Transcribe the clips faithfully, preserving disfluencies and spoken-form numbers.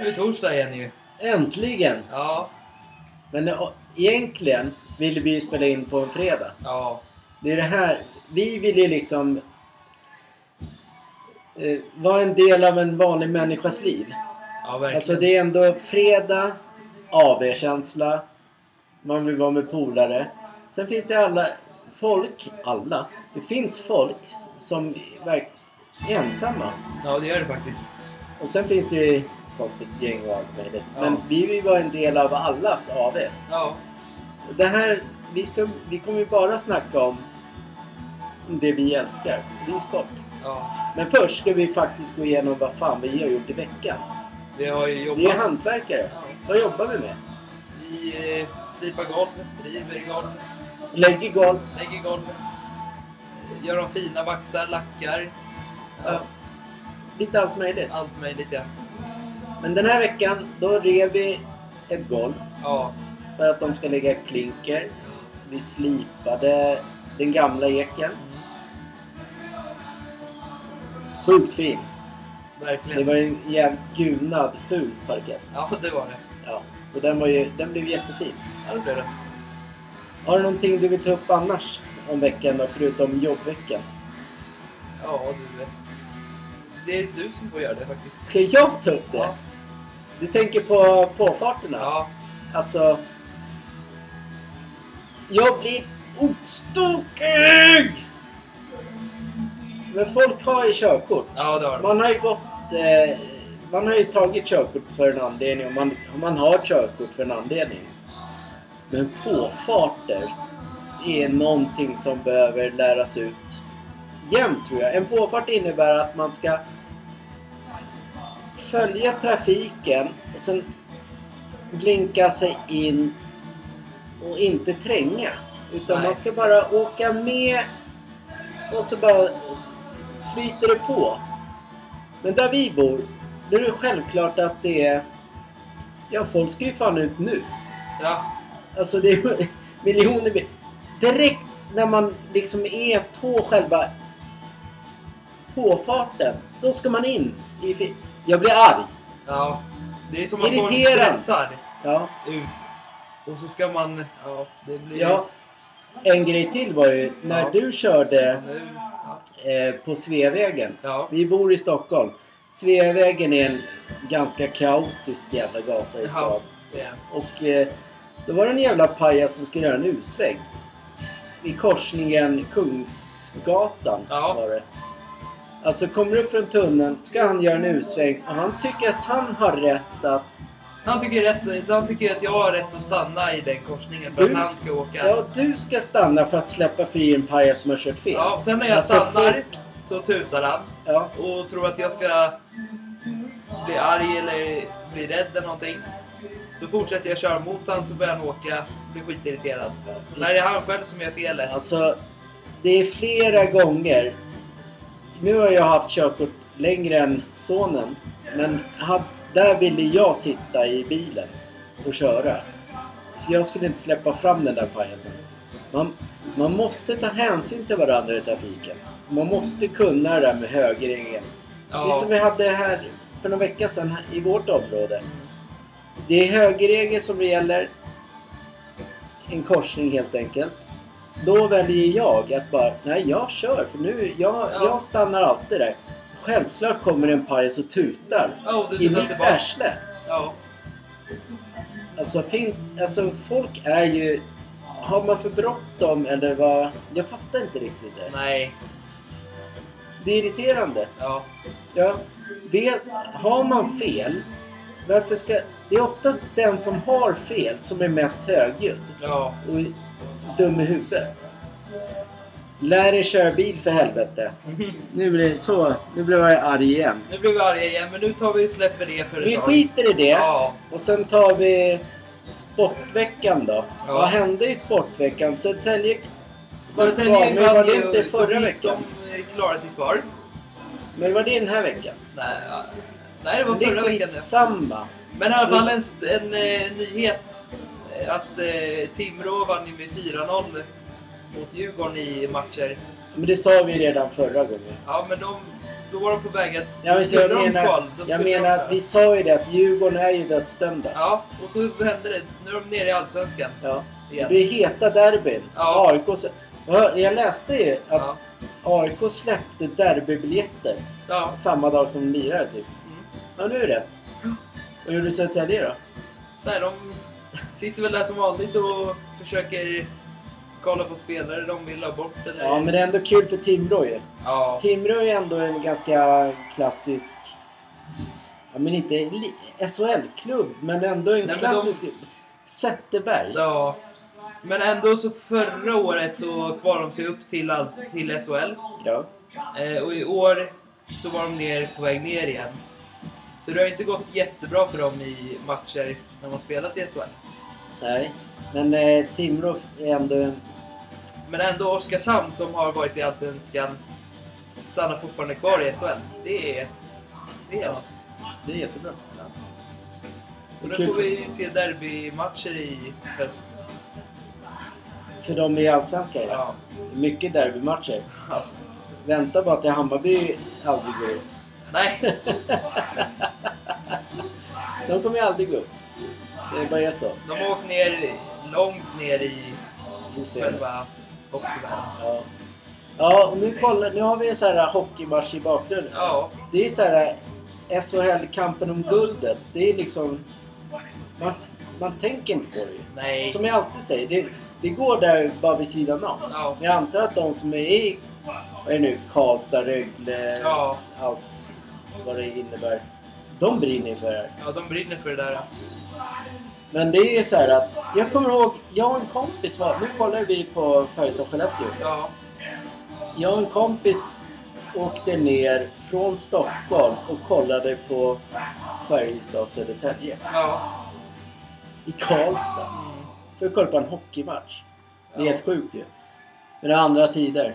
Nu är torsdag igen ju. Äntligen. Ja. Men egentligen ville vi spela in på en fredag. Ja. Det är det här. Vi vill ju liksom eh, vara en del av en vanlig människas liv. Ja, verkligen. Alltså det är ändå fredag, A V-känsla. Man vill vara med polare. Sen finns det alla folk, alla. Det finns folk som verkar ensamma. Ja, det gör det faktiskt. Och sen finns det ju kompisgäng och allt möjligt. Ja. Men vi vill vara en del av allas A V. Ja. Det här, vi, ska, vi kommer ju bara snacka om det vi älskar. Det är sport. Ja. Men först ska vi faktiskt gå igenom vad fan vi har gjort i veckan. Vi har ju jobbat. Vi är hantverkare. Ja. Vad jobbar vi med? Vi eh, slipar golv, driver golv. Lägger golv. Lägger golv. Gör de fina vaxar, lackar. Ja. Lite allt möjligt. Allt möjligt, ja. Men den här veckan, då rev vi ett golv. Ja. För att de ska lägga klinker. Vi slipade den gamla eken. Sjukt fin. Verkligen. Det var en jävligt gulnad, ful parkett. Ja, det var det. Ja, så den, var ju, den blev jättefin. Ja, det blev det. Har du någonting du vill ta upp annars om veckan då, förutom jobbveckan? Ja, du vet. Det är du som får göra det faktiskt. Ska jag ta upp det? Ja. Du tänker på påfarterna? Ja. Alltså... Jag blir ostokig! Men folk har ju körkort. Ja, det har de. Man har ju gått... Eh, man har ju tagit körkort för en anledning. Och man, man har körkort för en anledning. Men påfarter är någonting som behöver läras ut. Jämt, tror jag. En påfart innebär att man ska följa trafiken och sen blinka sig in och inte tränga. Utan Nej. Man ska bara åka med och så bara flyter det på. Men där vi bor, då är det självklart att det är... Ja, folk ska ju fan ut nu. Ja. Alltså det är miljoner... Direkt när man liksom är på själva... påfarten, då ska man in i... Jag blir arg. Ja, det är som man står stressad. Ja. Ut. Och så ska man... Ja, det blir... ja, en grej till var ju när ja. du körde ja. eh, på Sveavägen. Ja. Vi bor i Stockholm. Sveavägen är en ganska kaotisk jävla gata i stan. Ja. Och eh, då var det en jävla pajas som skulle göra en usväng. I korsningen Kungsgatan ja. var det. Alltså kommer upp från tunneln, ska han göra en usväng och han tycker att han har rätt att... Han tycker, rätt, han tycker att jag har rätt att stanna i den korsningen för du, att han ska åka. Ja, du ska stanna för att släppa fri en paja som har kört fel. Ja, sen när jag alltså, stannar för... så tutar han ja. och tror att jag ska bli arg eller bli rädd eller någonting. Då fortsätter jag köra mot han så börjar han åka och blir skitirriterad. Så när det är han själv som gör fel. Alltså, det är flera gånger... Nu har jag haft körkort längre än sonen. Men där ville jag sitta i bilen och köra. Så jag skulle inte släppa fram den där pajasen. Man, man måste ta hänsyn till varandra i trafiken. Man måste kunna det där med högerregeln. Ja. Det som vi hade här för några veckor sedan i vårt område. Det är högerregeln som gäller. En korsning helt enkelt. Då väljer jag att bara, nej jag kör, för nu, jag, ja. jag stannar alltid där. Självklart kommer en pajas och tutar oh, i mitt ärsle. Ja. Alltså finns, alltså folk är ju, har man för bråttom eller vad, jag fattar inte riktigt det. Nej. Det är irriterande. Ja. Ja. Vet, har man fel, varför ska, det är oftast den som har fel som är mest högljudd. Ja. Och, dum i huvudet. Lär dig köra bil för helvete. Nu blir det så. Nu blev jag arg igen. Nu blev jag arg igen. Men nu tar vi och släpper det för vi idag. Vi skiter i det. Ja. Och sen tar vi sportveckan då. Ja. Vad hände i sportveckan? Södertälje var det kvar. Men var det inte förra veckan? De klarade sig kvar. Men var det den här veckan? Nej, Nej det var förra det veckan. Samma. Men i alla fall en, en, en nyhet. Att eh, Timrå vann ju med fyra noll mot Djurgården i matcher. Men det sa vi redan förra gången. Ja, men de, då var de på väg att... Ja, jag menar, kval, jag menar att vi sa ju det, att Djurgården är ju dödsdömda. Ja, och så hände det. Nu är de nere i Allsvenskan. Ja, igen. Det blir heta derbyn. Ja. A I K, jag läste ju att ja. A I K släppte derbybiljetter ja. samma dag som de lirade, typ. Mm. Ja, nu är det. Och gjorde Södertälje då? Nej, de sitter väl där som vanligt och försöker... kolla på spelare, de vill ha bort det där. Ja, men det är ändå kul för Timrå ju. Ja. Timrå är ändå en ganska klassisk... Ja, men inte S H L-klubb, men ändå en Nej, klassisk... De... Zetterberg. Ja, men ändå så förra året så kvar de sig upp till, till S H L. Ja. Eh, och i år så var de ner, på väg ner igen. Så det har inte gått jättebra för dem i matcher när de har spelat i S H L. Nej. Men eh, Timrå är ändå... Men ändå Oskarshamn som har varit i Allsvenskan stannar fortfarande kvar i S H L. Det är... Det är, ja. Det är jättebra. Ja. Och nu får vi se derbymatcher i höst. För de är allsvenska, ja. ja. Mycket derbymatcher. Ja. Vänta bara till Hammarby aldrig går upp. Nej. De kommer ju aldrig gå upp. Det är bara så. De har åkt ner långt ner i själva hockeyvärlden. Ja, ja och nu, kollar, nu har vi en sån här hockeymatch i bakgrunden. Ja. Det är så här S H L-kampen om guldet. Det är liksom... Man, man tänker inte på det ju. Nej. Som jag alltid säger, det, det går där bara vid sidan av. Ja. Jag antar att de som är i... Vad är det nu? Karlstad, Rögle, ja. allt vad det innebär. De brinner för det. Ja, de brinner för det där. Men det är ju så här att jag kommer ihåg, jag och en kompis var, nu kollar vi på Färjestad och Skellefteå. Ja. Jag och en kompis åkte ner från Stockholm och kollade på Färjestad och Södertälje. Ja. I Karlstad. För att kolla på en hockeymatch. Det är ja. helt sjukt ju. Men det är andra tider.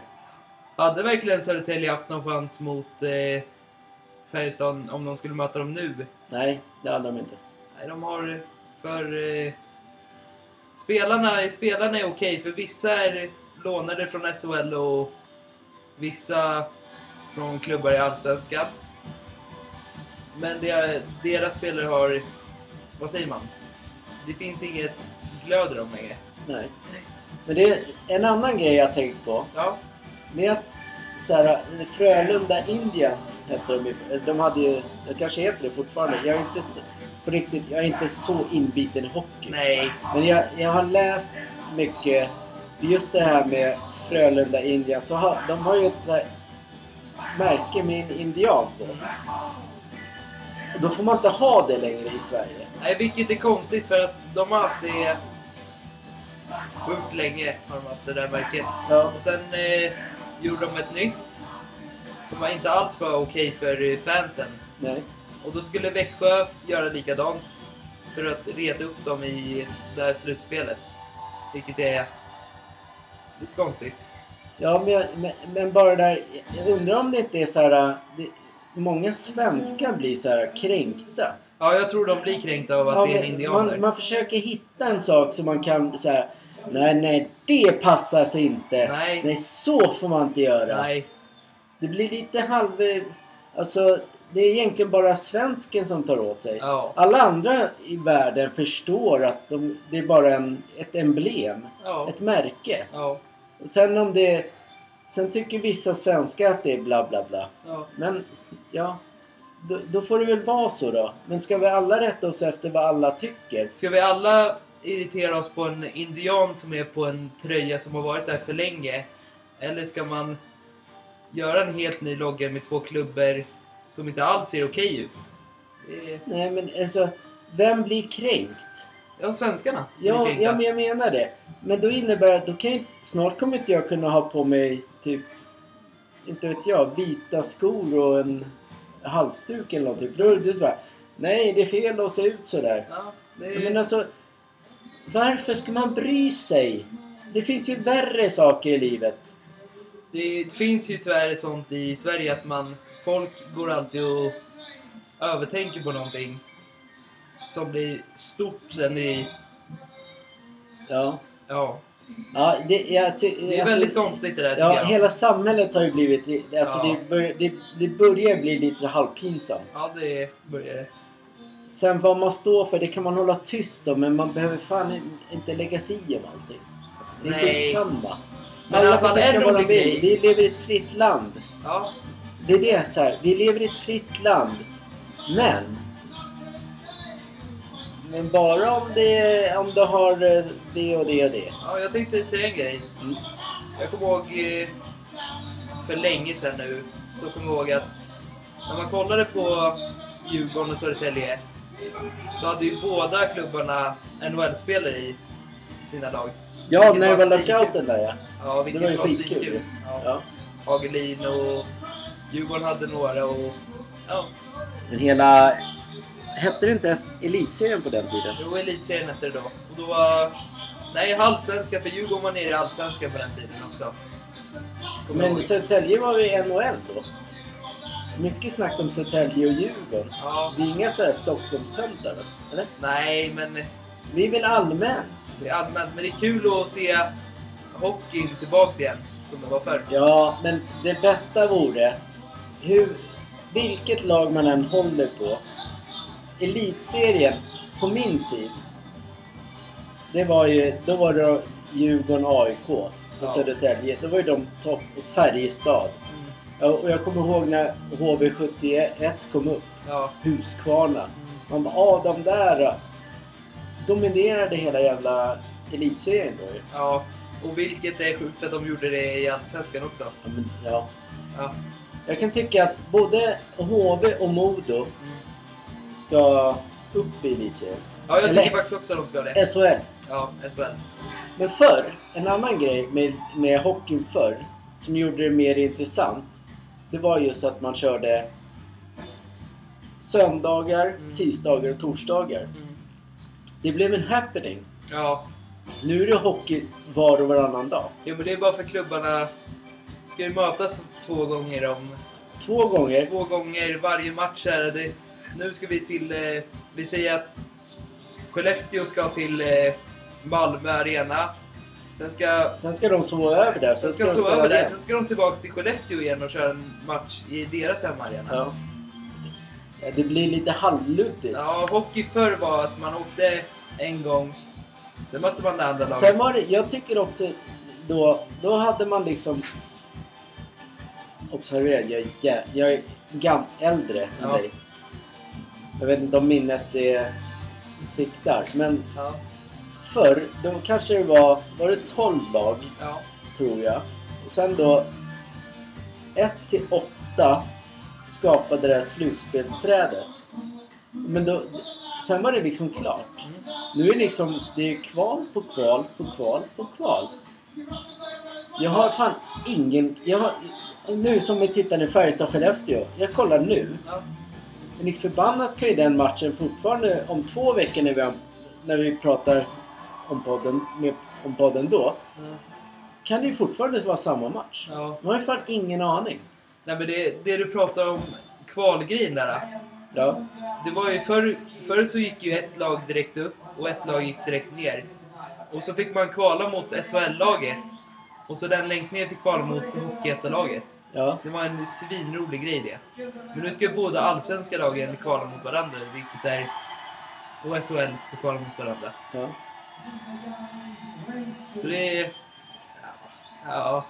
Hade verkligen Södertälje haft någon chans mot eh, Färjestad om de skulle möta dem nu? Nej, det hade de inte. Nej, de har... För eh, spelarna, spelarna är okej, för vissa är lånade från S H L och vissa från klubbar i Allsvenskan. Men det, deras spelare har, vad säger man, det finns inget glöd i dem längre. Nej, men det är en annan grej jag tänkt på. Ja. Det är att så här, Frölunda Indians heter de, de hade ju, det kanske heter det fortfarande, jag är inte så... På riktigt, jag är inte så inbiten i hockey. Nej. Men jag, jag har läst mycket just det här med Frölunda Indians. Så ha, de har ju ett där märke med en indian på. Då får man inte ha det längre i Sverige. Nej, vilket är konstigt för att de har haft det sjukt länge, har de haft det där märket. Ja. Och sen eh, gjorde de ett nytt som var inte alls var okej för fansen. Nej. Och då skulle Växjö göra likadant för att reta upp dem i det här slutspelet. Vilket är lite konstigt. Ja, men, men, men bara där, jag undrar om det inte är så här, det, många svenskar blir så här kränkta. Ja, jag tror de blir kränkta av att ja, det är indianer. Man, man försöker hitta en sak som man kan så här, nej, nej, det passar sig inte. Nej. nej, så får man inte göra. Nej. Det blir lite halv, alltså... Det är egentligen bara svensken som tar åt sig. Ja. Alla andra i världen förstår att de, det är bara en, ett emblem. Ja. Ett märke. Ja. Och sen, om det, sen tycker vissa svenskar att det är bla bla bla. Ja. Men ja, då, då får det väl vara så då. Men ska vi alla rätta oss efter vad alla tycker? Ska vi alla irritera oss på en indian som är på en tröja som har varit där för länge? Eller ska man göra en helt ny logga med två klubbor som inte alls ser okej ut? Är... Nej, men alltså, vem blir kränkt? Ja, svenskarna. Ja, ja, men jag menar det. Men då innebär det att då kan jag, snart kommer inte jag kunna ha på mig typ, inte vet jag, vita skor och en halsduk eller någonting. För då är det bara, nej, det är fel att se ut sådär. Ja, det... Men alltså, varför ska man bry sig? Det finns ju värre saker i livet. Det finns ju tyvärr sånt i Sverige att man... Folk går alltid och övertänker på någonting som blir stort sen i... Ja. Ja. Ja, det, jag ty- det är alltså, väldigt konstigt det där. Ja, jag. Hela samhället har ju blivit, alltså ja. det, bör, det, det börjar bli lite så halvpinsamt. Ja, det börjar. Sen vad man står för, det kan man hålla tyst om, men man behöver fan inte lägga sig i om allting. Alltså, det är inte samma. Men i alla fall är det vi. vi lever i ett fritt land. Ja. Det är det så här, vi lever i ett fritt land. Men Men bara om det, om du har det och det och det. Ja, jag tänkte säga en grej. Mm. Jag kommer ihåg för länge sedan nu, så kommer jag ihåg att när man kollade på Djurgården och Södertälje, så hade ju båda klubbarna N H L-spelare i sina lag. Ja, när det var lockouten där, ja. Ja, vilket det var ju skitkul. Ja. Ja. Hagelin och Djurgården hade några och... Ja. Men hela... Hette det inte ens Elitserien på den tiden? Jo, Elitserien hette det då. Och då var... Nej, Allsvenskan, för Djurgården var nere i Allsvenskan på den tiden också. Kom Men Södertälje var vi i N H L då. Mycket snack om Södertälje och Djurgården. Ja. Det är inga så här Stockholmstöntar, eller? Nej, men... Vi är väl allmänt. Det är allmänt, men det är kul att se hockeyn tillbaks igen, som det var förr. Ja, men det bästa vore... Hur... Vilket lag man än håller på... Elitserien på min tid, det var ju, då var det Djurgården, A I K och ja. Södertälje, det var ju de topp och Färjestad. Mm. Och jag kommer ihåg när H V sjuttioett kom upp, ja. Huskvarna. Man bara, ah, de där dominerade hela jävla elitserien då ju. Ja, och vilket är sjukt att de gjorde det i Allsvenskan också. Ja, men, ja. ja. Jag kan tycka att både H V och Modo mm. ska upp i elitserien. Ja, jag tycker Eller, faktiskt också att de ska det. S H L. Ja, S H L. Men förr, en annan grej med, med hockeyn förr, som gjorde det mer intressant, det var just att man körde söndagar, mm. tisdagar och torsdagar. Mm. Det blev en happening. Ja. Nu är det hockey var och varannan dag. Ja, men det är bara för klubbarna. Ska ju mötas två gånger om... Två gånger? Två gånger varje match är det... Nu ska vi till, eh, vi säger att Skellefteå ska till eh, Malmö Arena. Sen ska, sen ska de sova över där. Sen, sen ska de sova över där. Sen ska de tillbaka till Skellefteå igen och köra en match i deras hemmaarena. Ja. Ja, det blir lite halvluttigt. Ja, hockey förr var att man åkte en gång. Sen mötte man det andra laget. Sen var det, jag tycker också, då, då hade man liksom... Observerad, jag, jag, jag är gam, äldre ja. än dig. Jag vet inte om minnet är sviktar, men ja. förr, då kanske det var, var det tolv lag, ja. tror jag. Och sen då, ett till åtta skapade det här slutspelsträdet. Men då, sen var det liksom klart. Mm. Nu är liksom, det är kval på kval på kval på kval. Jag har fan ingen, jag har, nu som vi tittar nu Färjestad Skellefteå, jag kollar nu. Ja. Men inte förbannat kan ju den matchen fortfarande om två veckor när vi, när vi pratar om podden, med, om podden då mm. kan det ju fortfarande vara samma match. Ja. Man har ju fan ingen aning. Nej, men det, det du pratar om kvalgrejen där. Ja. Det var ju förr, förr så gick ju ett lag direkt upp och ett lag gick direkt ner. Och så fick man kvala mot S H L-laget. Och så den längst ner fick kvala mot Hockeyettan-laget. Ja. Det var en svinrolig grej det. Men nu ska båda allsvenska lagen kvala mot varandra, vilket är och S H L ska kvala mot varandra. Ja. Så det är... Ja.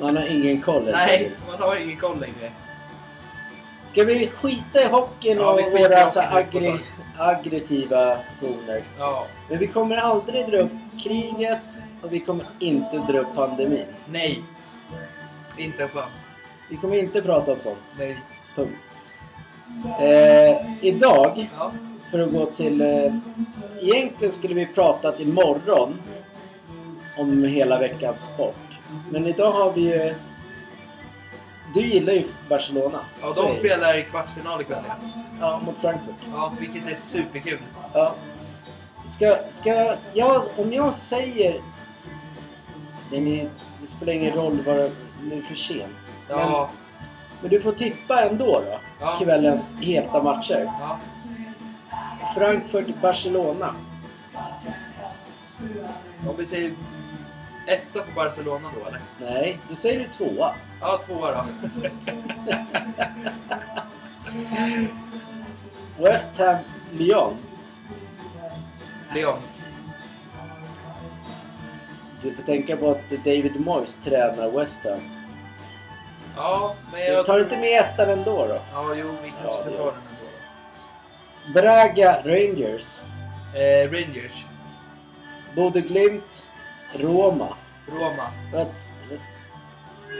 Man har ingen koll. Nej, man har ingen koll längre. Ska vi skita i hockeyn ja, och våra hockey, så aggre- aggressiva toner? Ja. Men vi kommer aldrig dra upp kriget och vi kommer inte dra upp pandemin. Nej. Inte fan. Vi kommer inte prata om sånt. Nej. Punkt. Eh, idag, ja. för att gå till... Eh, egentligen skulle vi pratat imorgon om hela veckans sport. Men idag har vi ju... Du gillar ju Barcelona. Ja, de spelar i kvartsfinal ikväll. Ja, mot Frankfurt. Ja, vilket är superkul. Ja. Ska, ska jag... Om jag säger... Det spelar ingen roll vad det är för sent. Ja. Men, men du får tippa ändå då. Ja. Kvällens heta matcher. Ja. Frankfurt, Barcelona. Om vi säger Etta på Barcelona då, eller? Nej, då säger du tvåa. Ja, tvåa då. West Ham, Lyon. Lyon. Du får tänka på att David Moyes tränar West Ham. Ja, men jag... Tar du inte med ettan ändå då? Ja, jo, vi kanske ja, tar ja. den ändå då. Braga, Rangers. Eh, Rangers. Bodø Glimt, Roma. Roma.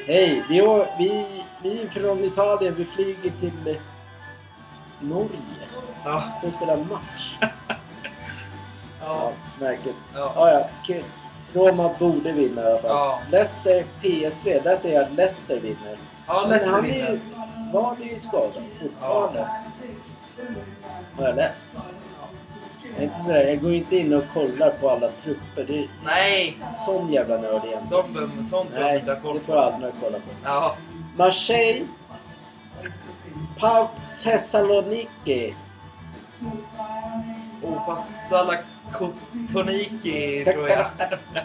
Hej, vi, vi, vi är från Italien, vi flyger till Norge. Ja. För att spela match. ja. ja. Märkligt. Ja, ah, ja, kul. Roma borde vinna i alla fall. Ja. Leicester, P S V, där säger jag att Leicester vinner. Ja, Leicester han vinner. Ju, var det ju skadad fortfarande. Har ja. jag läst. Jag, inte sådär, jag går inte in och kollar på alla trupper. Det är Nej. sån jävla nörd igen. Sån, sån Nej, det får aldrig kolla på. Ja. Marseille, Pauk Thessaloniki. Och Passalak. Kotoniki tror jag.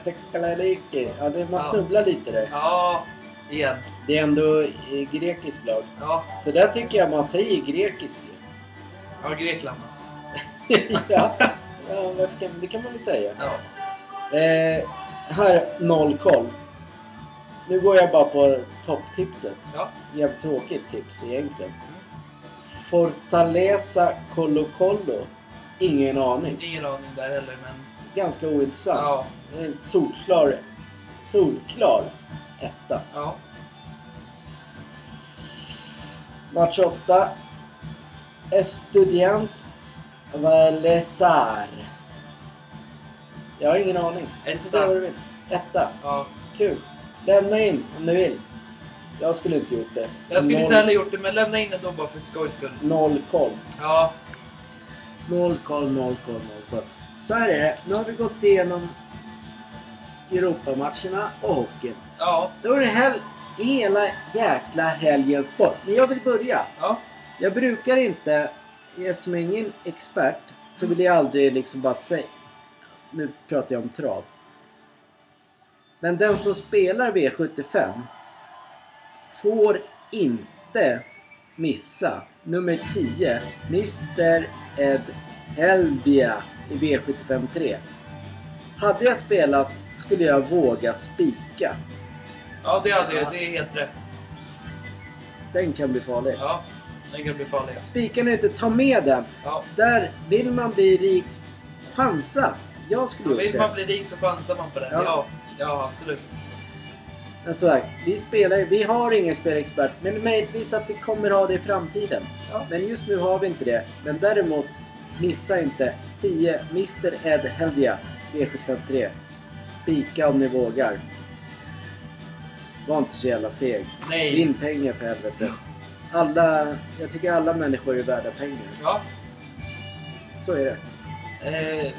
Tekkalaliki. Ja, det, man snubblar ja. lite där. Ja, igen. Det är ändå grekisk lag. Ja. Så där tycker jag man säger grekisk. Ja, Grekland. ja, ja det kan man väl säga. Ja. Eh, här, noll koll. Nu går jag bara på topptipset. Ja. Jävligt tråkigt tips egentligen. Fortaleza Colo Colo. Ingen aning. Ingen aning där heller, men... Ganska ointressant. Ja. Solklar... Solklar etta. Ja. Match åtta. Estudiant Valesar. Jag har ingen aning. Etta. Vad du vill. Etta. Ja. Kul. Lämna in om du vill. Jag skulle inte gjort det. Jag skulle Noll... inte heller gjort det, men lämna in ändå bara för skojs skull. Noll koll. Ja. Noll koll, noll koll, noll koll. Så här är det. Nu har vi gått igenom Europamatcherna och hockeyn. Ja. Då är det här hela jäkla helgens sport. Men jag vill börja. Ja. Jag brukar inte, eftersom jag är ingen expert, så vill jag aldrig liksom bara säga. Nu pratar jag om trav. Men den som spelar V sjuttiofem får inte missa nummer tio, mister Ed Eldia i V sjuttiofem tre. Hade jag spelat skulle jag våga spika. Ja, det hade jag. Det är helt rätt. Den kan bli farlig. Ja, den kan bli farlig. Spikan är inte, ta med den. Ja. Där vill man bli rik, chansa. Jag skulle ja, vill det. man bli rik så chansar man på den. Ja, ja, ja absolut. Alltså här, vi spelar, vi har ingen spelexpert, men möjligtvis att vi kommer ha det i framtiden. Ja. Men just nu har vi inte det. Men däremot, missa inte tio mister Ed Helvia V sjuttiofem tre. Spika om ni vågar. Var inte så jävla feg. Nej. Vinn pengar för helvete. Alla, jag tycker alla människor är värda pengar. Ja. Så är det. Eh...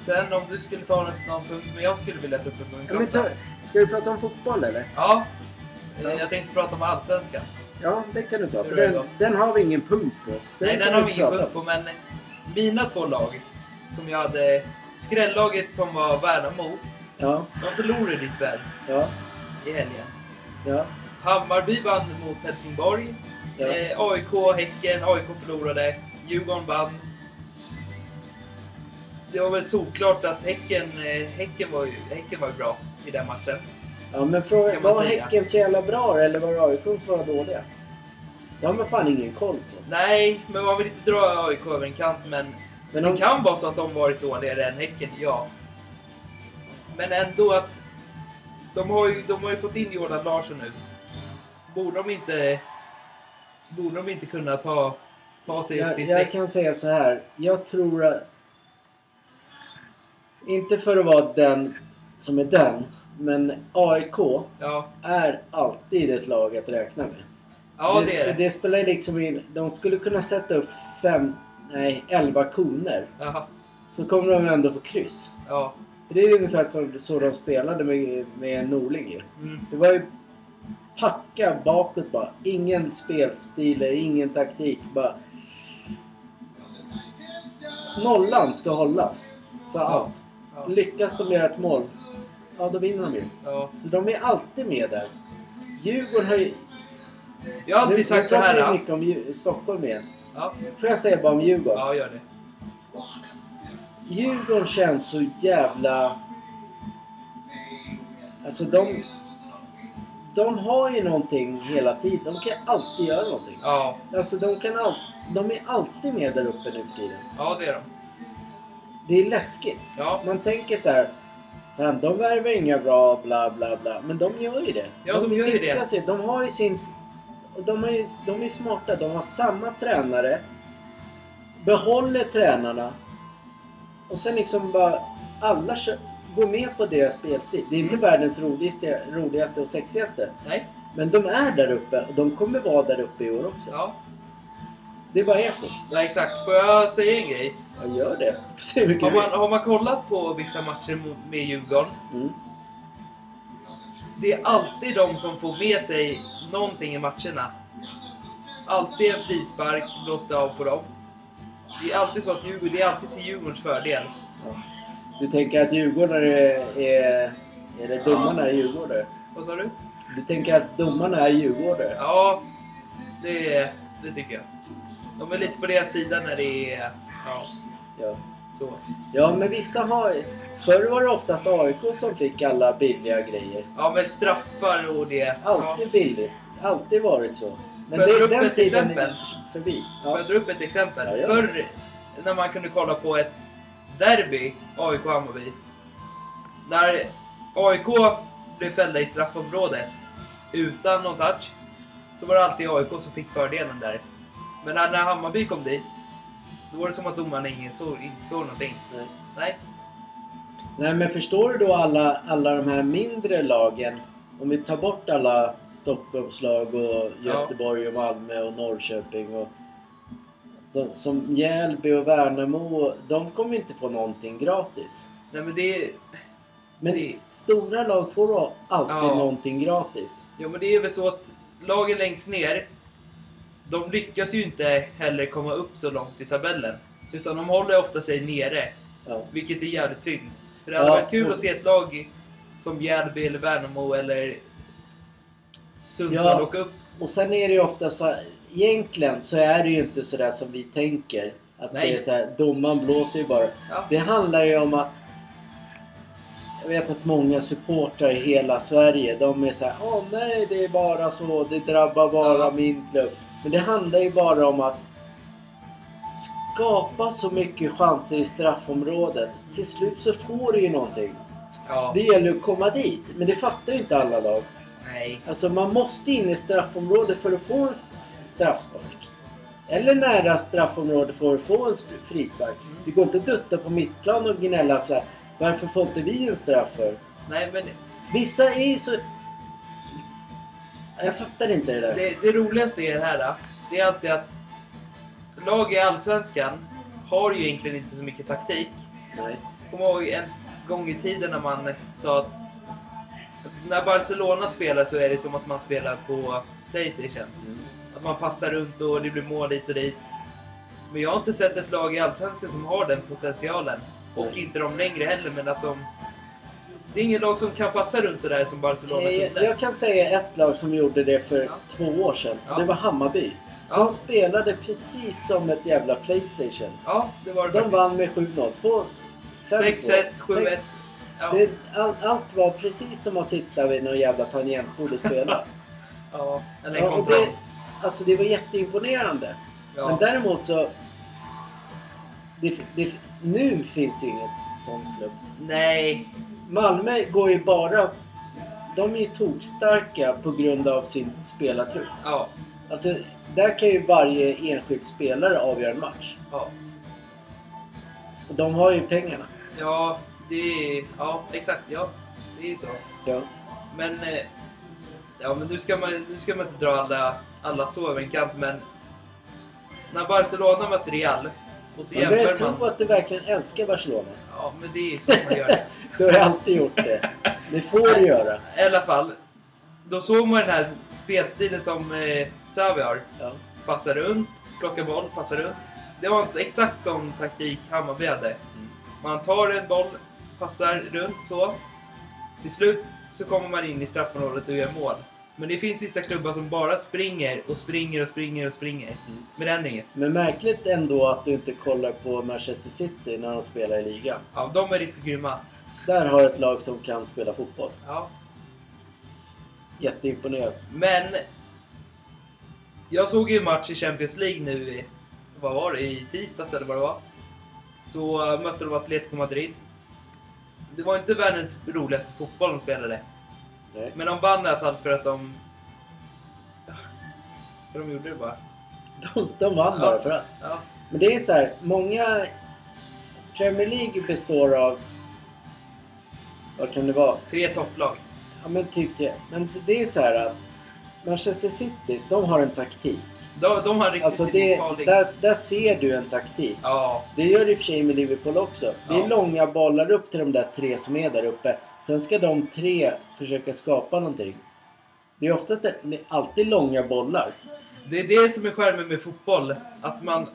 Sen om du skulle ta någon punkt, men jag skulle vilja ta upp en punkt ja, men ta, ska du prata om fotboll eller? Ja, ja. jag tänkte prata om Allsvenskan. Ja, det kan du ta, för den, den har vi ingen punkt på. Så Nej, den, den har vi ingen punkt på, men mina två lag som jag hade, skrälllaget som var Värnamo, ja. de förlorade ditt väl ja. i helgen. Ja. Hammarby vann mot Helsingborg, ja. eh, A I K, Häcken, A I K förlorade, Djurgården vann. Det var väl såklart att Häcken, häcken, var, ju, häcken var ju bra i den matchen. Ja, men frågan, var säga. Häcken så jävla bra eller var A I K så dåliga? Det har man fan ingen koll på. Nej, men man vill inte dra A I K över en kant, men, men om... det kan vara så att de varit dåligare än Häcken, ja. Men ändå att de har ju, de har ju fått in Jordan Larsson nu. Borde de inte, borde de inte kunna ta, ta sig upp till sex? Jag kan säga så här, jag tror att inte för att vara den som är den, men A I K ja. är alltid ett lag att räkna med. Ja, det, det är det. Det spelar liksom in, de skulle kunna sätta upp fem, nej, elva koner. Aha. Så kommer de ändå få kryss. Ja. Det är ungefär så, så de spelade med, med Norling. Mm. Det var ju packa bakåt bara. Ingen spelstil, ingen taktik. Bara... Nollan ska hållas. För allt. Ja. Lyckas de göra ett mål ja då vinner de ju. Ja. Så de är alltid med där. Djurgården har ju... Jag har alltid nu, sagt så här. Nu pratar vi mycket om Djur- Stockholm igen. Ja. Får jag säga bara om Djurgården? Ja, gör det. Djurgården känns så jävla... Alltså de... De har ju någonting hela tiden. De kan alltid göra någonting. Ja. Alltså de kan all... de är alltid med där uppe nu tiden. Ja, det är de. Det är läskigt. Ja. Man tänker så här, fan, de värvar inga bra, bla bla bla. Men de gör ju det. Ja, de, de gör ju det. Sig. De har ju sin... De är, de är smarta. De har samma tränare. Behåller tränarna. Och sen liksom bara... Alla kö- går med på deras speltid. Det är inte mm. världens roligaste, roligaste och sexigaste. Nej. Men de är där uppe. Och de kommer vara där uppe i år också. Ja. Det bara är så. Nej, exakt. Får jag säga en grej? Jag gör det. Har man, har man kollat på vissa matcher med Djurgården? Mm. Det är alltid de som får med sig någonting i matcherna. Alltid en frispark blåste av på dem. Det är alltid så att Djurgården, det är alltid till Djurgårdens fördel. Ja. Du tänker att Djurgården är, är, är det domarna i Djurgården? Vad sa du? Du tänker att domarna är Djurgården? Ja, det, det tycker jag. De är lite på deras sida när det är... Ja. Ja. Så. Ja, men vissa har... Förr var det oftast A I K som fick alla billiga grejer. Ja, men straffar och det... Alltid ja. Billigt. Alltid varit så. Men för det är den tiden är förbi. Ja. Jag drar upp ett exempel. Ja, ja. Förr, när man kunde kolla på ett derby, A I K-Hammarby. När A I K blev fällda i straffområdet utan någon touch, så var det alltid A I K som fick fördelen där. Men när, när Hammarby kom dit, då var det som att domarna ingen såg, inte såg någonting. Nej. Nej. Nej, men förstår du då alla, alla de här mindre lagen? Om vi tar bort alla Stockholmslag och Göteborg och Malmö och Norrköping och som, som Hjälby och Värnamo, de kommer inte få någonting gratis. Nej, men det är... Men det... stora lag får alltid ja. Någonting gratis. Ja, men det är väl så att lagen längst ner, de lyckas ju inte heller komma upp så långt i tabellen. Utan de håller ofta sig nere. Ja. Vilket är jävligt synd. För det hade ja, varit kul och... att se ett lag som Hjälby eller Värnamo eller Sundsvall ja. Åka upp. Och sen är det ju ofta så... Egentligen så är det ju inte sådär som vi tänker. Att Nej. Det är såhär, domaren blåser ju bara. Ja. Det handlar ju om att... Jag vet att många supportrar i hela Sverige, de är så här, åh nej, det är bara så, det drabbar bara ja. Min klubb. Men det handlar ju bara om att skapa så mycket chanser i straffområdet. Till slut så får du ju någonting. Ja. Det gäller att komma dit, men det fattar ju inte alla lag. Nej. Alltså man måste in i straffområdet för att få en straffspark. Eller nära straffområdet för att få en frispark. Det går inte att dutta på mittplan och gnälla så här. Varför får inte vi en straff för? Nej, men... Vissa är ju så... Jag fattar inte det där. Det, det roligaste är det här, då. Det är alltid att lag i Allsvenskan har ju egentligen inte så mycket taktik. Nej. Kom ihåg en gång i tiden när man sa att när Barcelona spelar så är det som att man spelar på PlayStation. Mm. Att man passar runt och det blir mål dit och dit. Men jag har inte sett ett lag i Allsvenskan som har den potentialen. Och Nej. Inte de längre heller, men att de... Det är ingen lag som kan passa runt så där som Barcelona. Nej, jag kan säga ett lag som gjorde det för ja. två år sedan. Ja. Det var Hammarby. Ja. De spelade precis som ett jävla PlayStation. Ja, det var det. De faktiskt. Vann med sju noll. På sex ett, sju ett. Ja. All, allt var precis som att sitta vid någon jävla tangentbord och spela. ja, eller en ja, och det, alltså det var jätteimponerande. Ja. Men däremot så... Det, det, nu finns det inget sånt klubb. Nej. Malmö går ju bara... De är ju togstarka på grund av sin spelartrupp. Ja. Alltså, där kan ju varje enskild spelare avgöra match. Ja. Och de har ju pengarna. Ja, det är... Ja, exakt, ja. Det är ju så. Ja. Men... Ja, men nu ska man, nu ska man inte dra alla, alla så över en kamp, men... När Barcelona möter Real... Och så men jag tror man... att du verkligen älskar Barcelona. Ja, men det är så man gör det. Du har alltid gjort det. Det får du göra. I alla fall, då såg man den här spelstilen som eh, Xavi har. Ja. Passa runt, plocka boll, passa runt. Det var inte exakt som taktik Hammarby hade. Mm. Man tar en boll, passar runt så. Till slut så kommer man in i straffområdet och gör mål. Men det finns vissa klubbar som bara springer och springer och springer och springer. Mm. Men det händer inget. Men märkligt ändå att du inte kollar på Manchester City när de spelar i ligan. Ja, de är riktigt grymma. Där har ett lag som kan spela fotboll. Ja. Jätteimponerad. Men jag såg ju en match i Champions League nu i, vad var det, i tisdags eller vad det var. Så mötte de Atletico Madrid. Det var inte världens roligaste fotboll de spelade. Nej. Men de vann i alla fall för att de... För de gjorde det bara. De, de vann bara ja. för att. Ja. Men det är så här, många... Premier League består av... Vad kan det vara? Tre topplag. Ja, men typ det. Men det är så här att Manchester City, de har en taktik. De, de har riktigt alltså det, där, där ser du en taktik. Ja. Det gör det i och för sig med Liverpool också. Det är ja. långa bollar upp till de där tre som är där uppe. Sen ska de tre försöka skapa någonting. Det är oftast det är alltid långa bollar. Det är det som är skärmen med fotboll. Att man,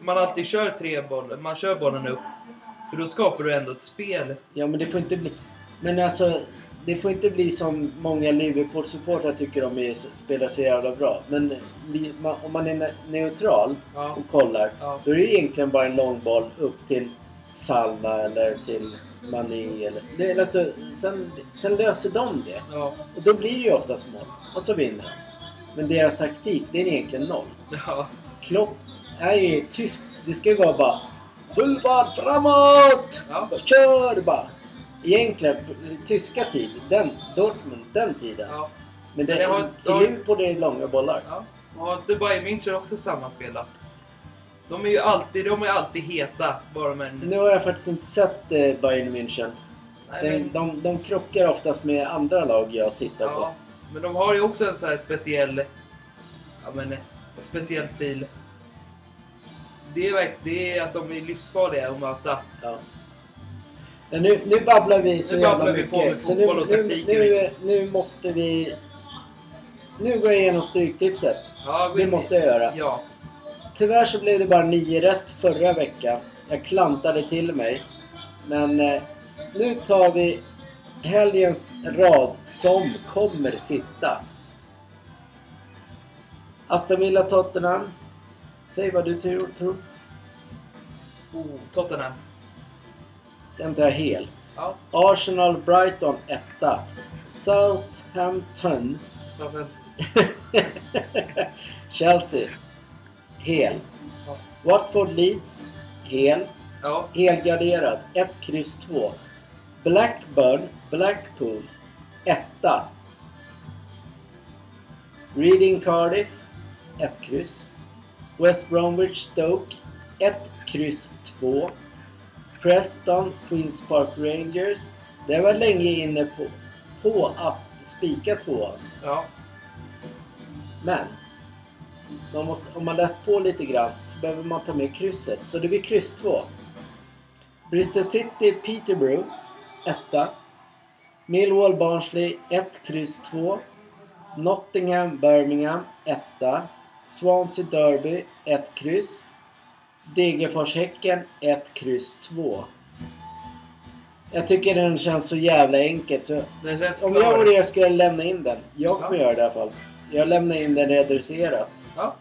man alltid kör tre bollar. Man kör bollen upp. För då skapar du ändå ett spel. Ja, men det får inte bli... Men alltså... Det får inte bli som många Liverpool-supportrar tycker de är, spelar så jävla bra. Men vi, man, om man är neutral ja. och kollar, ja. då är det egentligen bara en lång boll upp till Salva eller till Mané. Eller, det, alltså, sen, sen löser de det. Ja. Och då blir det ju oftast mål. Och så vinner de. Men deras taktik, det är egentligen noll. Ja. Klopp är ju tysk. Det ska ju vara bara full fart framåt! Ja. Kör bara! Egentligen, tyska tid, den, Dortmund, den tiden. Ja. Men det är lugnt på det långa bollar. Ja, och inte Bayern München också sammanspelar. De är ju alltid, de är alltid heta. Bara men... Nu har jag faktiskt inte sett eh, Bayern München. Nej, de, men... de, de krockar oftast med andra lag jag tittar ja, på. Men de har ju också en så här speciell, ja, men, en speciell stil. Det är, verkl- det är att de är livsfarliga att möta. Ja. Ja, nu, nu babblar vi så nu jävla babblar mycket, vi på med så nu, nu, nu, nu måste vi, nu går jag igenom stryktipset, ja, det måste jag göra. Ja. Tyvärr så blev det bara nio rätt förra veckan, jag klantade till mig, men eh, nu tar vi helgens rad som kommer sitta. Aston Villa Tottenham, säg vad du tror. tror. Oh, Tottenham. Den tar jag hel. Ja. Arsenal Brighton etta. Southampton. Chelsea. Hel. Ja. Watford Leeds. Hel. Ja. Helgarderad. ett kryss två. Blackburn Blackpool etta. Reading Cardiff ett kryss. West Bromwich Stoke ett kryss två. Preston, Queen's Park Rangers. Det var länge inne på, på att spika tvåan. Ja. Men man måste, om man läst på lite grann så behöver man ta med krysset. Så det blir kryss två. Bristol City, Peterborough, etta. Millwall, Barnsley, ett kryss två. Nottingham, Birmingham, etta. Swansea, Derby, ett kryss. Degerfors Häcken ett kryss två. Jag tycker den känns så jävla enkel så om jag vore jag skulle lämna in den. Jag kommer ja. göra det i alla fall. Jag lämnar in den reducerat. Ja.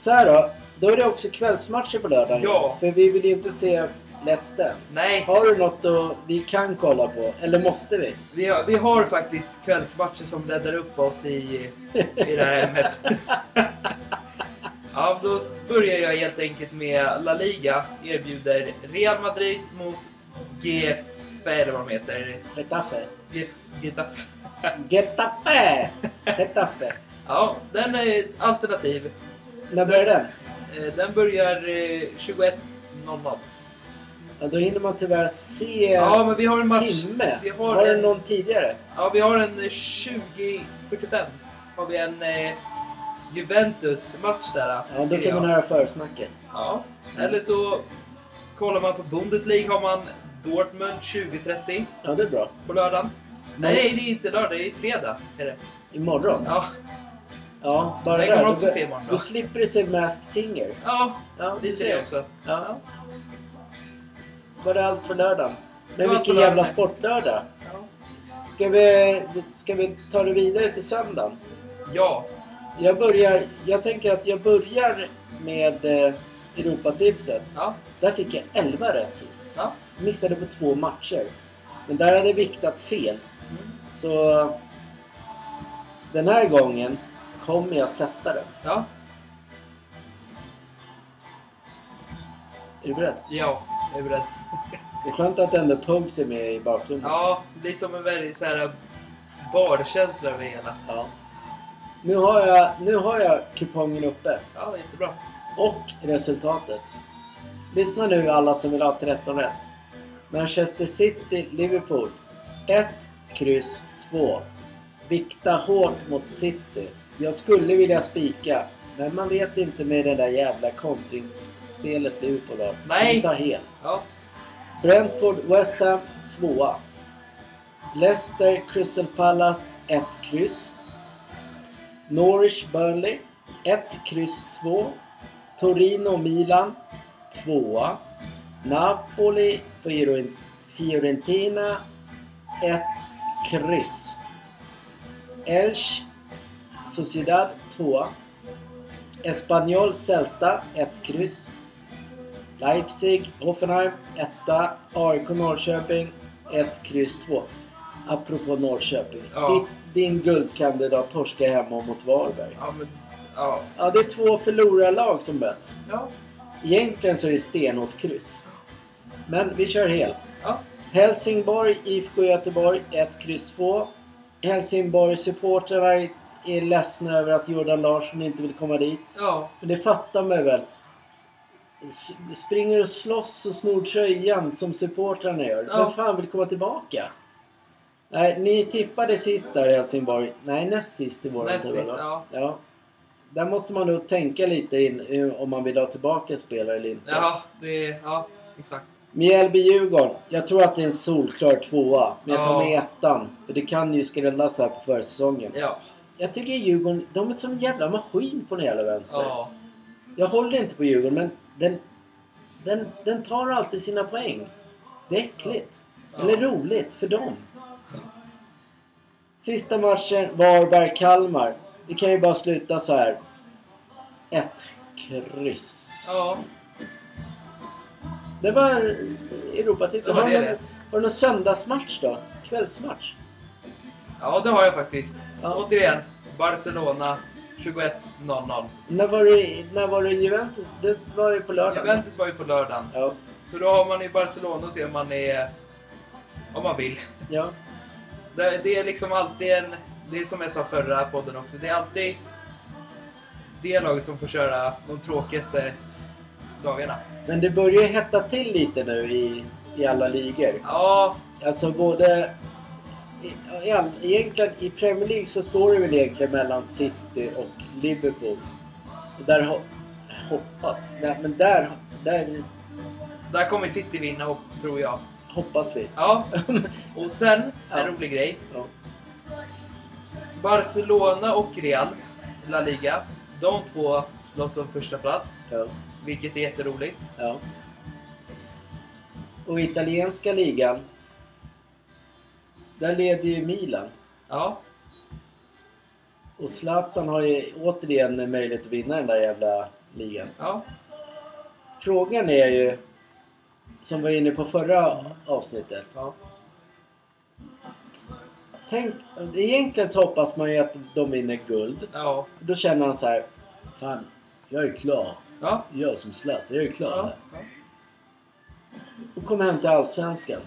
Så här då, då är det också kvällsmatcher på lördagen. Ja. För vi vill ju inte se Let's Dance. Nej. Har du något då vi kan kolla på eller måste vi? Vi har, vi har faktiskt kvällsmatcher som räddar upp oss i i det här ämnet. Ja, då börjar jag helt enkelt med La Liga. Erbjuder Real Madrid mot Getafe, eller vad de heter. Getafe. Getafe. Getafe. Getafe. Ja, den är alternativ. När börjar den? Den börjar tjugoett noll noll. Ja, då hinner man tyvärr se ja, men vi har en match. Timme. Vi har, har en... det någon tidigare? Ja, vi har en tjugo fyrtiofem. Har vi en... Juventus-match där. Ja, då kan man höra försnacket. Ja, eller så kollar man på Bundesliga har man Dortmund tjugo trettio. Ja, det är bra. På lördagen. Nej, Nej det är inte lördag, det är fredag. Är det? Imorgon? Ja. Ja, bara det. Kan man också du, se imorgon då. Då slipper det sig Masked Singer. Ja, ja det ser jag också. Ja. Ja. Var det allt för lördagen? Men vilken jävla sportlördag. Ja. Ska vi, ska vi ta det vidare till söndagen? Ja. Jag, börjar, jag tänker att jag börjar med Europatipset. Ja. Där fick jag elva rätt sist. Ja. Missade på två matcher. Men där hade jag viktat fel. Mm. Så den här gången kommer jag sätta den. Ja. Är du beredd? Ja, jag är beredd. Det är skönt att ändå pumps är med i bakgrunden. Ja, det är som en väldigt så här barkänsla över hela. Ja. Nu har jag, nu har jag kupongen uppe. Ja, jättebra. Och resultatet. Lyssna nu alla som vill ha tretton rätt. Manchester City, Liverpool. ett, kryss, två. Vikta hårt mot City. Jag skulle vilja spika. Men man vet inte med det där jävla kontringsspelet Liverpool har. Nej. Tar helt. Ja. Brentford, West Ham, tvåa. Leicester, Crystal Palace, ett kryss. Norwich, Burnley, ett, kryss, två. Torino, Milan, tvåa. Napoli, Fiorentina, ett kryss. Elche, Sociedad, tvåa. Espanyol, Celta, ett kryss. Leipzig, Hoffenheim, etta. A I K, Norrköping, ett, kryss, två. Apropå Norrköping. Ja. Din, din guldkandidat torskar hemma mot Varberg. Ja, men, ja. Ja, det är två förlorarlag som möts. Ja. Egentligen så är det stenhårt kryss. Men vi kör hel. Ja. Helsingborg, I F K Göteborg, ett, kryss, två. Helsingborg supporterna är ledsna över att Jordan Larsson inte vill komma dit. Ja. Men det fattar man väl. Springer och slåss och snor tröjan som supportrarna gör. Ja. Vem fan vill komma tillbaka? Nej, ni tippade sist där i Helsingborg. Nej, näst sist i våran. Näst sist, ja. Ja. Där måste man nog tänka lite in om man vill ha tillbaka spelare eller inte. Ja, det är, ja, exakt. Mjällby Djurgården. Jag tror att det är en solklar tvåa. Men jag tar med ettan. För det kan ju skrällas här på försäsongen. Ja. Jag tycker Djurgården, de är som en jävla maskin på den jävla vänster. Ja. Jag håller inte på Djurgården, men den, den, den tar alltid sina poäng. Det är äckligt. Ja. Eller roligt för dem. Sista matchen, Varberg-Kalmar. Det kan ju bara sluta så här. Ett kryss. Ja. Det var Europa-titeln. Har du någon, någon söndagsmatch då? Kvällsmatch? Ja, det har jag faktiskt. Ja. Återigen, Barcelona tjugoett noll noll. När var det, när var det Juventus? Det var ju på lördagen. Juventus var ju på lördagen. Ja. Så då har man i Barcelona och ser man är, om man vill. Ja. Det, det är liksom alltid en... Det är som jag sa förra podden också. Det är alltid det laget som får köra de tråkigaste dagarna. Men det börjar ju hetta till lite nu i, i alla ligor. Ja. Alltså både... I, all, egentligen, i Premier League så står det väl egentligen mellan City och Liverpool. Där ho, hoppas... Nej, men där... Där, där kommer City vinna, tror jag. Hoppas vi. Ja. Och sen, en ja. rolig grej. Ja. Barcelona och Real, La Liga. De två slåss om första plats. Ja. Vilket är jätteroligt. Ja. Och italienska ligan. Där leder ju Milan. Ja. Och Zlatan har ju återigen möjlighet att vinna den där jävla ligan. Ja. Frågan är ju... Som var inne på förra avsnittet. Ja. Tänk, egentligen så hoppas man ju att de vinner guld. Ja. Då känner han så här, fan, jag är klar. Ja. Jag som slätt, jag är klar. Ja. Ja. Och kommer hem till Allsvenskan.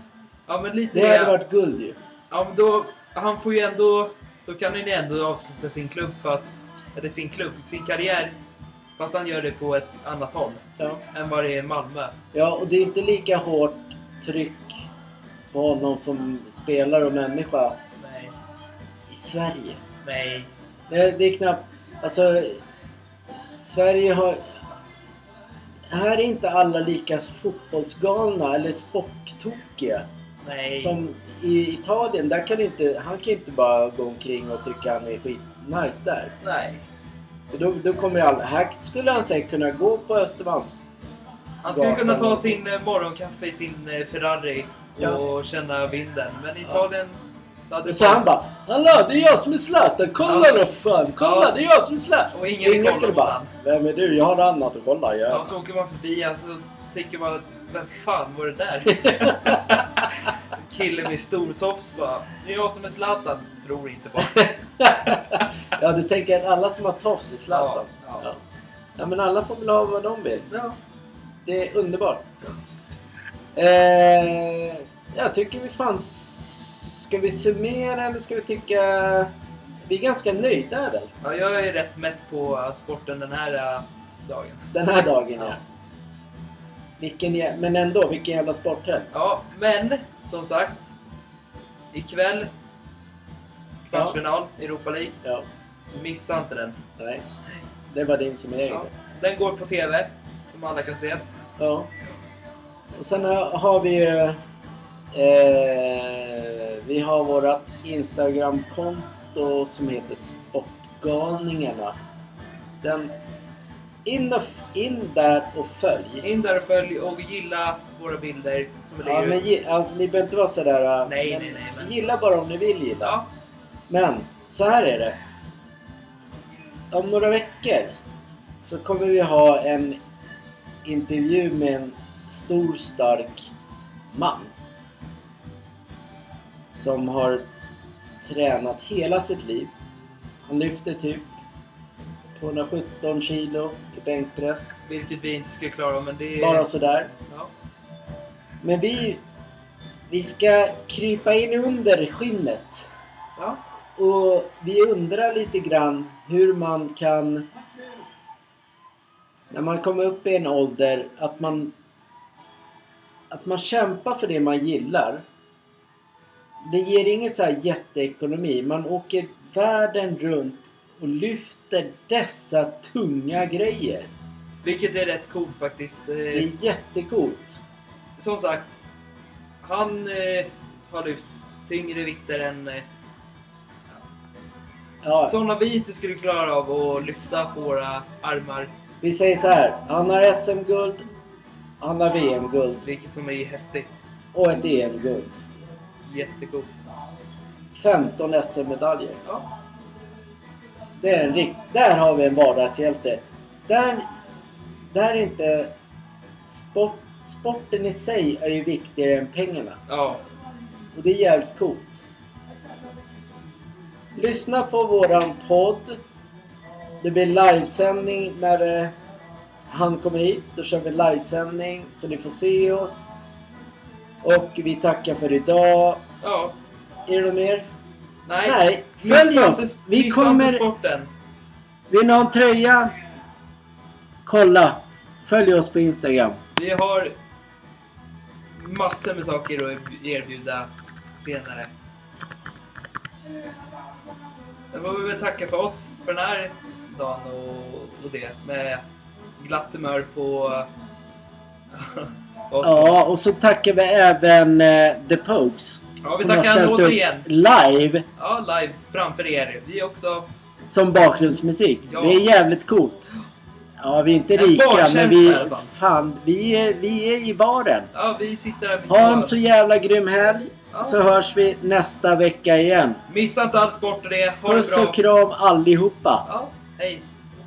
Ja, men lite det hade jag... varit guld ju. Ja, men då, han får ju ändå, då kan han ju ändå avsluta sin klubb fast, eller sin klubb, sin karriär. Fast han gör det på ett annat håll ja. än vad det är i Malmö. Ja, och det är inte lika hårt tryck på honom som spelare och människa. Nej. I Sverige. Nej. Det, det är knappt... Alltså, Sverige har... Här är inte alla lika fotbollsgalna eller sporttokiga. Nej. Som i Italien, där kan inte... Han kan inte bara gå omkring och tycka han är skitnice där. Nej. Då, då kommer jag, här skulle han säkert kunna gå på Östermalms. Han skulle kunna ta sin morgonkaffe i sin Ferrari och ja. känna vinden. Men i Italien Ja, så han bara, hallå, det är jag som är Zlatan, kolla ja. nu fan, kolla, ja. det är jag som är Zlatan. Och ingen, ingen skulle bara, vem är du, jag har något annat att kolla. Jag. Ja, så åker man förbi, alltså tänker man, vem fan var det där? Killen med stortops bara, det är jag som är Zlatan, tror inte på. Ja, du tänker att alla som har tops är Zlatan. Ja, ja. ja, men alla får väl ha vad de vill. Ja. Det är underbart. Ja. Eh, jag tycker vi fanns... Ska vi summera eller ska vi tycka... Vi är ganska nöjda väl? Ja, jag är rätt mätt på sporten den här dagen. Den här dagen, ja. ja. Vilken jä... Men ändå, vilken jävla sporträtt. Ja, men som sagt, ikväll, kvartsfinal, ja. Europa League. Ja. Missa inte den. Nej, det var din summering. Ja. Den går på tv, som alla kan se. Ja. Och sen har vi ju... Eh, vi har vårat Instagram-konto som heter Sportgalningarna. Den in, och, in där och följ. In där och följ och gilla våra bilder som ja, men ut. Alltså, ni behöver inte vara sådär. Nej, men nej, nej, men... Gilla bara om ni vill gilla. Ja. Men så här är det. Om några veckor så kommer vi ha en intervju med en stor, stark man. Som har tränat hela sitt liv. Han lyfter typ tvåhundrasjutton kilo i bänkpress. Vilket vi inte ska klara, men det är... Bara sådär. Ja. Men vi, vi ska krypa in under skinnet. Ja. Och vi undrar lite grann hur man kan... När man kommer upp i en ålder, att man, att man kämpar för det man gillar. Det ger inget så här jätteekonomi. Man åker världen runt och lyfter dessa tunga grejer. Vilket är rätt coolt faktiskt. Det är jättekult. Som sagt, han eh, har lyft tyngre vikter än eh, ja. sådana vi inte skulle klara av att lyfta på våra armar. Vi säger så här, han har S M-guld, han har V M-guld. Vilket som är häftigt. Och ett E M-guld. Jättegod. femton S M-medaljer. Ja. Det är en rikt... Där har vi en vardagshjälte. Där, där är inte... Sport, sporten i sig är ju viktigare än pengarna. Ja. Och det är jävligt coolt. Lyssna på våran podd. Det blir livesändning när eh, han kommer hit. Då kör vi livesändning så ni får se oss. Och vi tackar för idag. Ja. Är det mer? Nej. Nej. Följ oss. Vi kommer... Sporten. Vill ha en tröja? Kolla. Följ oss på Instagram. Vi har massor med saker att erbjuda senare. Då får vi väl tacka för oss för den här dagen och, och det. Med glatt humör på... Ja, och så tackar vi även uh, The Pokes. Ja, vi tackar han återigen. Live. Ja, live framför er. Vi också. Som bakgrundsmusik. Ja. Det är jävligt coolt. Ja, vi är inte en rika, men vi, fan, vi, är, vi är i baren. Ja, vi sitter här. Ha en så jävla grym helg. Ja. Så hörs vi nästa vecka igen. Missa inte all sport och det. Ha det bra. Puss och kram allihopa. Ja, hej.